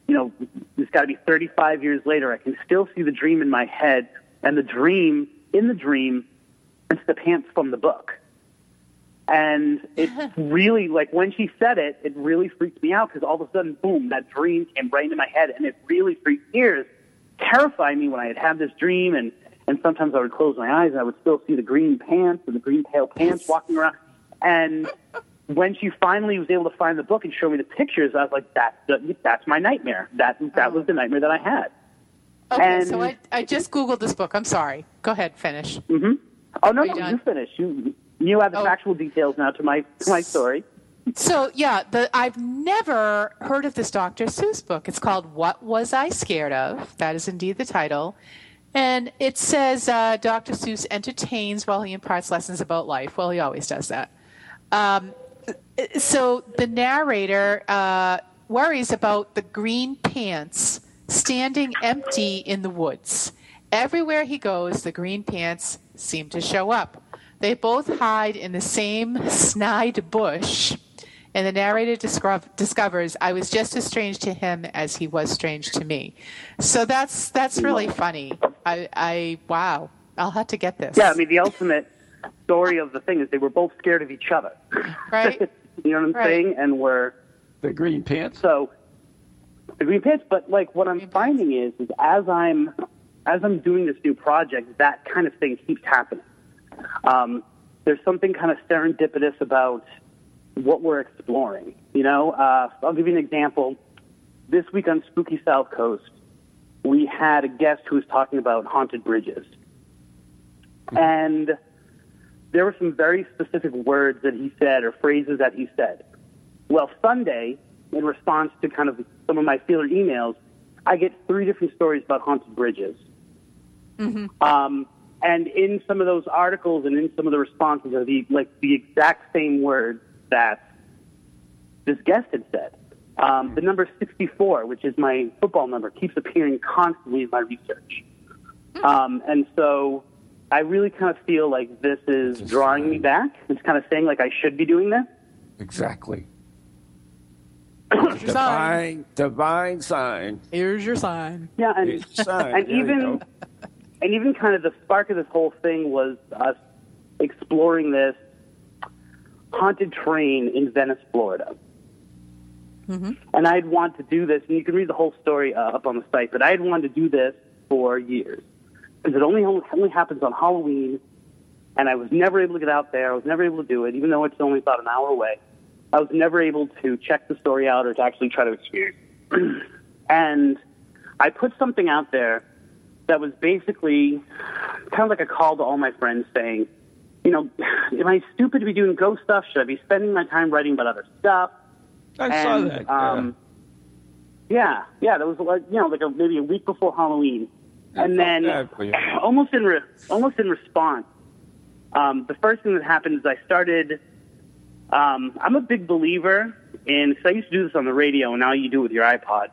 You know, it's got to be thirty-five years later. I can still see the dream in my head, and the dream in the dream, it's the pants from the book. And it really, like, when she said it, it really freaked me out because all of a sudden, boom, that dream came right into my head, and it really freaked ears, terrified me when I had had this dream, and, and sometimes I would close my eyes, and I would still see the green pants and the green pale pants walking around. And when she finally was able to find the book and show me the pictures, I was like, that's, the, that's my nightmare. That, that was the nightmare that I had. Okay, and, so I, I just Googled this book. I'm sorry. Go ahead. Finish. Mm-hmm. Oh, no, you no, done? you finish. You You have the oh. factual details now to my to my story. So, yeah, the, I've never heard of this Doctor Seuss book. It's called What Was I Scared Of? That is indeed the title. And it says uh, Doctor Seuss entertains while he imparts lessons about life. Well, he always does that. Um, so the narrator uh, worries about the green pants standing empty in the woods. Everywhere he goes, the green pants seem to show up. They both hide in the same snide bush, and the narrator disco- discovers I was just as strange to him as he was strange to me. So that's that's really funny. I, I wow, I'll have to get this. Yeah, I mean the ultimate story of the thing is they were both scared of each other, right? You know what I'm right. saying? And were the green pants? So the green pants. But like what I'm green finding pants. is, is as I'm as I'm doing this new project, that kind of thing keeps happening. Um, there's something kind of serendipitous about what we're exploring, you know? Uh, I'll give you an example. This week on Spooky South Coast, we had a guest who was talking about haunted bridges. And there were some very specific words that he said or phrases that he said. Well, Sunday, in response to kind of some of my feeler emails, I get three different stories about haunted bridges. Mm-hmm. Um And in some of those articles and in some of the responses are the like the exact same words that this guest had said. Um, the number sixty-four, which is my football number, keeps appearing constantly in my research. Um, and so I really kind of feel like this is Just drawing right. me back. It's kind of saying like I should be doing this. Exactly. Here's your divine, sign. Divine sign. Here's your sign. Yeah, and, Here's your sign. and even... And even kind of the spark of this whole thing was us exploring this haunted train in Venice, Florida. Mm-hmm. And I'd want to do this, and you can read the whole story uh, up on the site, but I had wanted to do this for years. Because it only, only happens on Halloween, and I was never able to get out there. I was never able to do it, even though it's only about an hour away. I was never able to check the story out or to actually try to experience it. And I put something out there that was basically kind of like a call to all my friends saying, you know, am I stupid to be doing ghost stuff? Should I be spending my time writing about other stuff? I and, saw that. Um, yeah. yeah, yeah, that was like you know like a, maybe a week before Halloween, I and then almost in re- almost in response, um, the first thing that happened is I started. Um, I'm a big believer in because I used to do this on the radio, and now you do it with your iPod.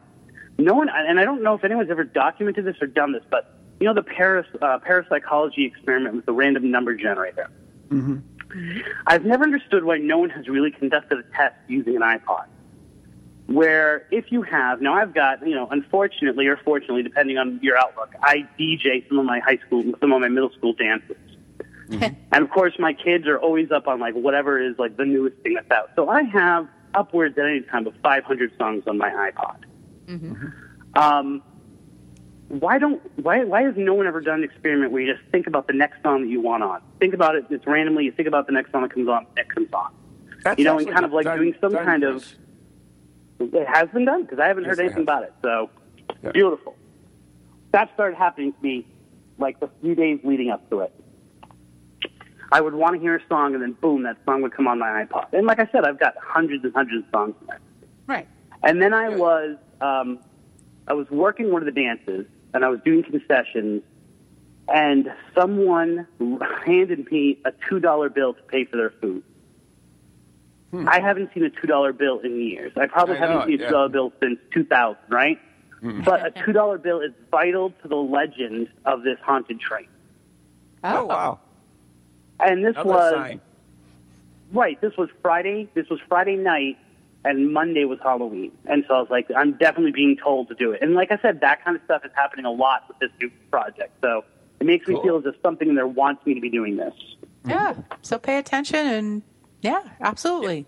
No one, and I don't know if anyone's ever documented this or done this, but you know the paras, uh, parapsychology experiment with the random number generator. Mm-hmm. I've never understood why no one has really conducted a test using an iPod. Where if you have, now I've got, you know, unfortunately or fortunately, depending on your outlook, I D J some of my high school, some of my middle school dances, mm-hmm. and of course my kids are always up on like whatever is like the newest thing that's out. So I have upwards at any time of five hundred songs on my iPod. Mm-hmm. Um, why don't why why has no one ever done an experiment where you just think about the next song that you want on? Think about it, it's randomly, you think about the next song that comes on, it comes on. That's you know, and kind of like done, doing some kind of, it has been done, because I haven't yes, heard anything about it, so yeah. Beautiful. That started happening to me, like, the few days leading up to it. I would want to hear a song, and then, boom, that song would come on my iPod. And like I said, I've got hundreds and hundreds of songs. Right. And then I was um, I was working one of the dances, and I was doing concessions, and someone handed me a two dollar bill to pay for their food. Hmm. I haven't seen a two dollar bill in years. I probably I haven't know, seen a two dollar yeah. bill since two thousand, right? Mm. But a two dollar bill is vital to the legend of this haunted train. Oh, oh wow. And this Another was, sign. right, this was Friday, this was Friday night, and Monday was Halloween. And so I was like, I'm definitely being told to do it. And like I said, that kind of stuff is happening a lot with this new project. So it makes cool. me feel as if something in there wants me to be doing this. Yeah, so pay attention and, yeah, absolutely.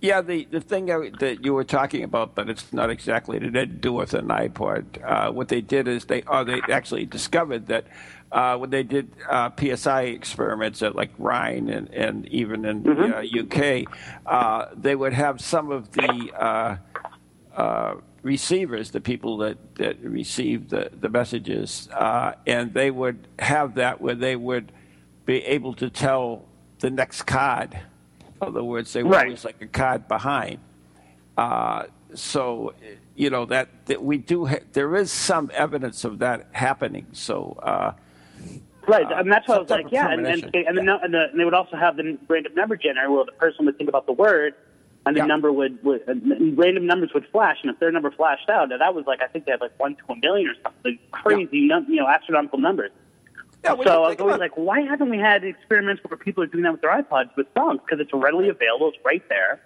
Yeah, the, the thing that you were talking about, but it's not exactly, it didn't do with an iPod. Uh, what they did is they, oh, they actually discovered that Uh, when they did uh, P S I experiments at like Rhine and, and even in the mm-hmm. uh, U K, uh, they would have some of the uh, uh, receivers, the people that, that received the, the messages, uh, and they would have that where they would be able to tell the next card. In other words, they were right. always like a card behind. Uh, so... You know that, that we do. Ha- there is some evidence of that happening. So, uh, right, and that's why I was like, yeah, and and, and, the, yeah. and, the, and they would also have the random number generator where the person would think about the word, and the yeah. number would, would random numbers would flash, and if their number flashed out, and that was like I think they had like one to a million or something, crazy, yeah. num- you know, astronomical numbers. Yeah, so I was always like, why haven't we had experiments where people are doing that with their iPods with songs? Because it's readily available, it's right there.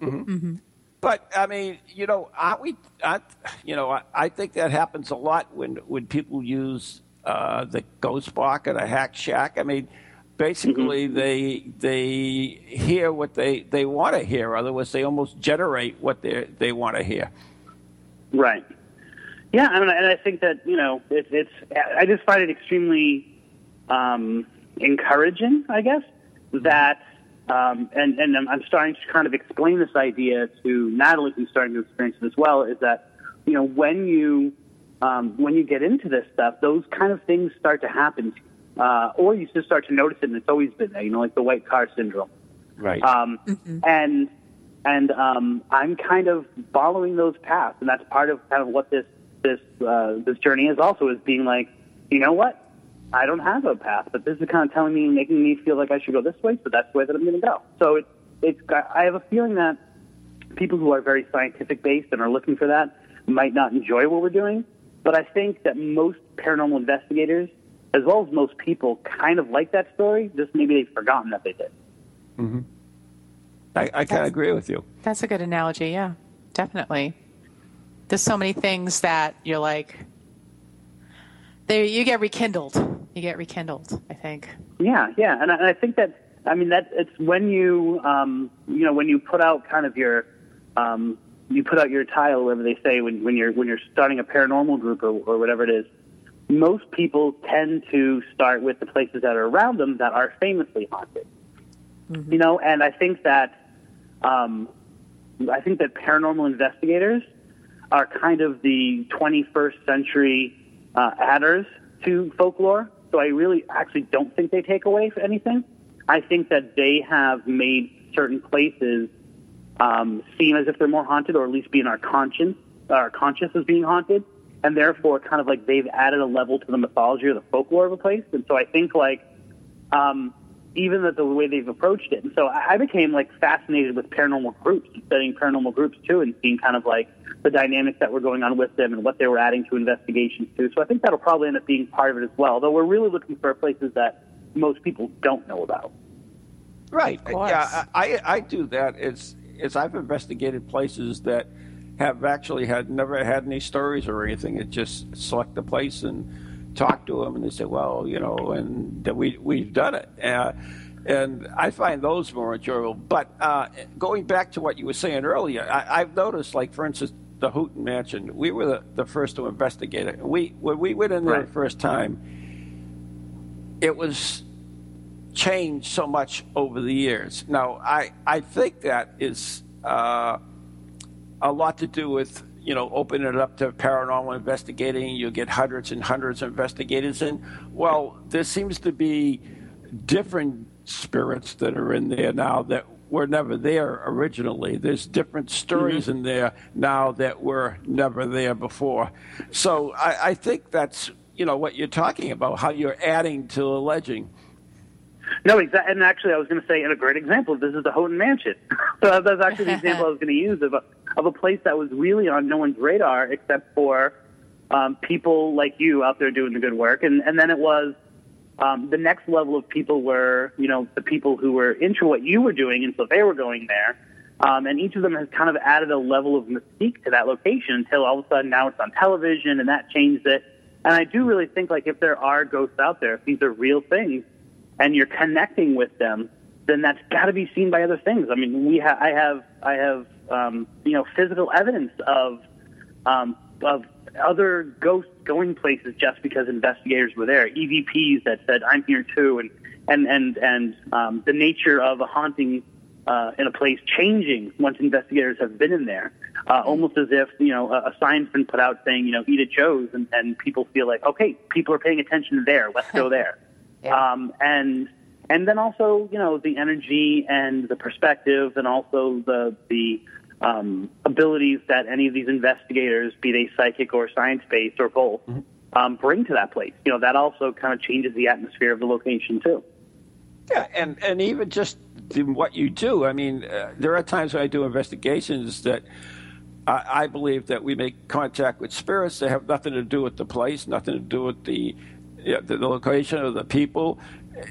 Mm-hmm. Mm-hmm. But I mean, you know, aren't we? Aren't, you know, I, I think that happens a lot when when people use uh, the ghost box and a hack shack. I mean, basically mm-hmm. they they hear what they, they want to hear. Otherwise, they almost generate what they they want to hear. Right. Yeah, I mean, and I think that you know, it, it's. I just find it extremely um, encouraging, I guess, that. Um, and, and I'm starting to kind of explain this idea to Natalie, who's starting to experience it as well, is that, you know, when you um, when you get into this stuff, those kind of things start to happen, uh, or you just start to notice it, and it's always been there, you know, like the white car syndrome. Right. Um, mm-hmm. And and um, I'm kind of following those paths, and that's part of kind of what this this uh, this journey is also, is being like, you know what? I don't have a path, but this is kind of telling me, making me feel like I should go this way, so that's the way that I'm going to go. So it's, it's, I have a feeling that people who are very scientific-based and are looking for that might not enjoy what we're doing, but I think that most paranormal investigators, as well as most people, kind of like that story, just maybe they've forgotten that they did. Mm-hmm. I, I kind of agree with you. That's a good analogy, yeah, definitely. There's so many things that you're like... They, you get rekindled. You get rekindled, I think. Yeah, yeah, and I, and I think that, I mean, that it's when you, um, you know, when you put out kind of your, um, you put out your tile, whatever they say, when, when you're when you're starting a paranormal group or, or whatever it is, most people tend to start with the places that are around them that are famously haunted. Mm-hmm. You know, and I think that, um, I think that paranormal investigators are kind of the twenty-first century. Uh, adders to folklore, so I really actually don't think they take away for anything. I think that they have made certain places um, seem as if they're more haunted, or at least be in our conscience, our conscious as being haunted, and therefore kind of like they've added a level to the mythology or the folklore of a place. And so I think like um, even that the way they've approached it. And so I became like fascinated with paranormal groups, studying paranormal groups too, and seeing kind of like the dynamics that were going on with them and what they were adding to investigations too. So I think that'll probably end up being part of it as well, though we're really looking for places that most people don't know about. Right. Yeah, I, I do that. It's, it's I've investigated places that have actually had never had any stories or anything. It just select the place and talk to them, and they say, well, you know, and we, we've done it. Uh, And I find those more enjoyable. But uh, going back to what you were saying earlier, I, I've noticed, like, for instance, the Houghton Mansion, we were the, the first to investigate it. We when we went in there right. the first time, it was changed so much over the years. Now, I, I think that is uh, a lot to do with, you know, opening it up to paranormal investigating. You get hundreds and hundreds of investigators in. Well, there seems to be different spirits that are in there now that were never there originally. There's different stories mm-hmm. in there now that were never there before. So I, I think that's, you know, what you're talking about, how you're adding to the legend. No, exactly. And actually, I was going to say, and a great example, this is the Houghton Mansion. So that's actually the example I was going to use of a, of a place that was really on no one's radar except for um, people like you out there doing the good work. And, and then it was um, the next level of people were, you know, the people who were into what you were doing, and so they were going there. Um, and each of them has kind of added a level of mystique to that location until all of a sudden now it's on television, and that changed it. And I do really think, like, if there are ghosts out there, if these are real things, and you're connecting with them, then that's got to be seen by other things. I mean, we ha- I have, I have, um, you know, physical evidence of um, of other ghosts going places just because investigators were there. E V Ps that said, "I'm here too," and and and and um, the nature of a haunting uh, in a place changing once investigators have been in there, uh, almost as if, you know, a, a sign's been put out saying, you know, "Eat at Joe's," and, and people feel like, okay, people are paying attention there. Let's go there. Yeah. Um, and, and then also, you know, the energy and the perspective and also the, the, um, abilities that any of these investigators, be they psychic or science-based or both, mm-hmm. um, bring to that place. You know, that also kind of changes the atmosphere of the location too. Yeah. And, and even just what you do, I mean, uh, there are times when I do investigations that I, I believe that we make contact with spirits that have nothing to do with the place, nothing to do with the, Yeah, the, the location of the people.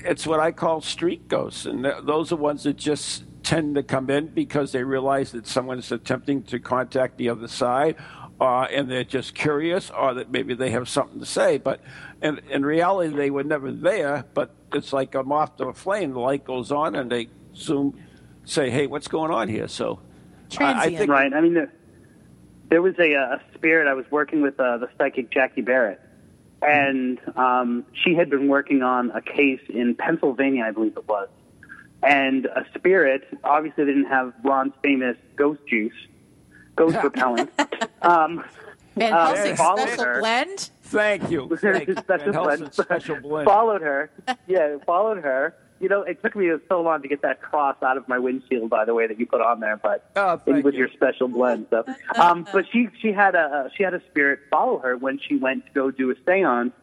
It's what I call street ghosts, and th- those are ones that just tend to come in because they realize that someone's attempting to contact the other side, uh, and they're just curious, or that maybe they have something to say. But in, in reality, they were never there, but it's like a moth to a flame. The light goes on, and they zoom, say, hey, what's going on here? So I, I think... Right. I mean, there, there was a, a spirit. I was working with uh, the psychic Jackie Barrett, and um, she had been working on a case in Pennsylvania, I believe it was. And a spirit, obviously they didn't have Ron's famous ghost juice, ghost repellent. Um, Van Helsing's uh, special her. blend? Thank you. Thank special, blend. special blend. Followed her. Yeah, followed her. You know, it took me so long to get that cross out of my windshield, by the way, that you put on there, but oh, it was you. your special blend. So, um, but she she had a she had a spirit follow her when she went to go do a seance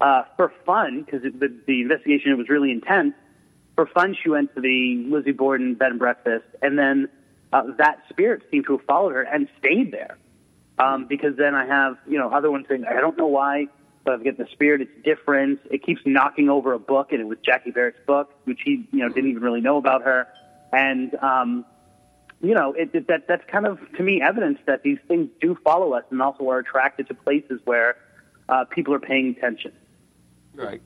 uh, for fun, because the, the investigation it was really intense. For fun, she went to the Lizzie Borden bed and breakfast, and then uh, that spirit seemed to have followed her and stayed there. Um, because then I have you know other ones saying, I don't know why. So I've got the spirit, it's different. It keeps knocking over a book, and it was Jackie Barrett's book, which he, you know, didn't even really know about her. And, um, you know, it, it, that that's kind of, to me, evidence that these things do follow us and also are attracted to places where uh, people are paying attention. Right.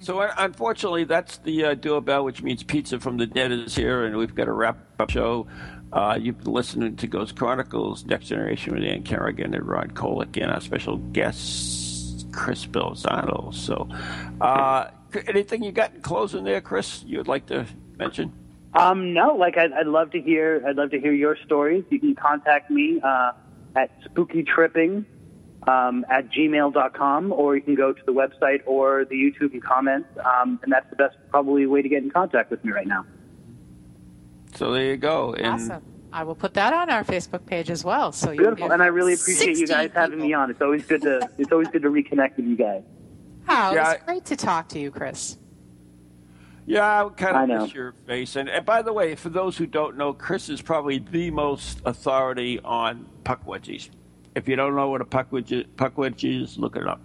So, uh, unfortunately, that's the uh, duo bell, which means Pizza from the Dead is here, and we've got to wrap up the show. Uh, you've been listening to Ghost Chronicles, Next Generation with Dan Kerrigan and Ron Kolek, and our special guests, Chris Balzano. So, uh, anything you got in closing there, Chris, you would like to mention? Um, no, like I'd, I'd love to hear. I'd love to hear your stories. You can contact me uh, at spooky tripping um, at gmail dot com, or you can go to the website or the YouTube and comment. Um, and that's the best probably way to get in contact with me right now. So there you go. And awesome. I will put that on our Facebook page as well. So beautiful, and I really appreciate you guys having people. me on. It's always good to it's always good to reconnect with you guys. Oh, it was yeah, great to talk to you, Chris. Yeah, I kind of miss your face. And, and by the way, for those who don't know, Chris is probably the most authority on Pukwudgies. If you don't know what a Pukwudgie is, look it up.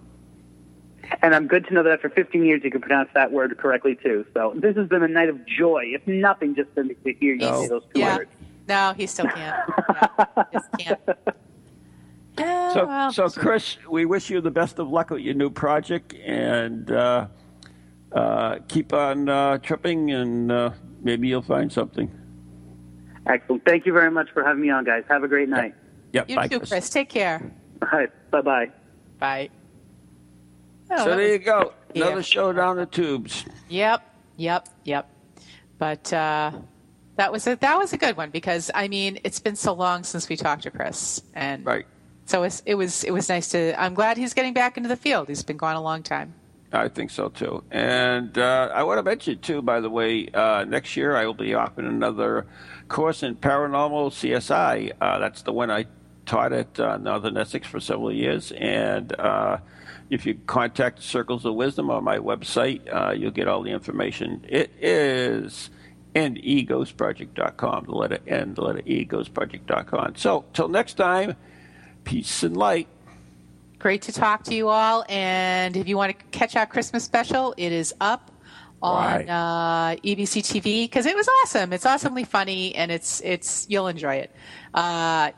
And I'm good to know that after fifteen years, you can pronounce that word correctly too. So this has been a night of joy, if nothing, just to hear you no. say those two yeah. words. No, he still can't. Yeah, just can't. Oh, so, well. so, Chris, we wish you the best of luck with your new project, and uh, uh, keep on uh, tripping, and uh, maybe you'll find something. Excellent. Thank you very much for having me on, guys. Have a great night. Yep. You bye, too, Chris. Chris. Take care. All right. Bye-bye. Bye. Oh, so there was, you go. Yeah. Another show down the tubes. Yep. Yep. Yep. But uh, that was a, that was a good one because, I mean, it's been so long since we talked to Chris. And right. So it's, it was it was nice to – I'm glad he's getting back into the field. He's been gone a long time. I think so, too. And uh, I want to mention, too, by the way, uh, next year I will be offering another course in paranormal C S I. Uh, that's the one I taught at uh, Northern Essex for several years. And uh, if you contact Circles of Wisdom on my website, uh, you'll get all the information. It is N E ghost project dot com, the letter N, the letter E, ghost project dot com. So till next time, peace and light. Great to talk to you all. And if you want to catch our Christmas special, it is up on uh, E B C T V because it was awesome. It's awesomely funny, and it's it's you'll enjoy it. Uh,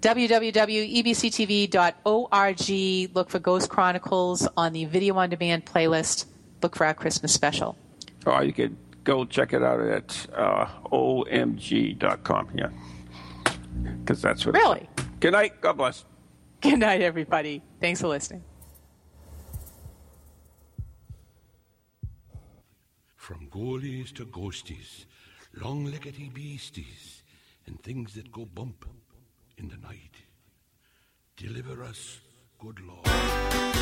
w w w dot e b c t v dot org. Look for Ghost Chronicles on the Video On Demand playlist. Look for our Christmas special. Oh, you could go check it out at uh, o m g dot com. Yeah, because that's what. Really. It's like. Good night. God bless. Good night, everybody. Thanks for listening. From ghoulies to ghosties, long-leggedy beasties, and things that go bump in the night. Deliver us, good Lord.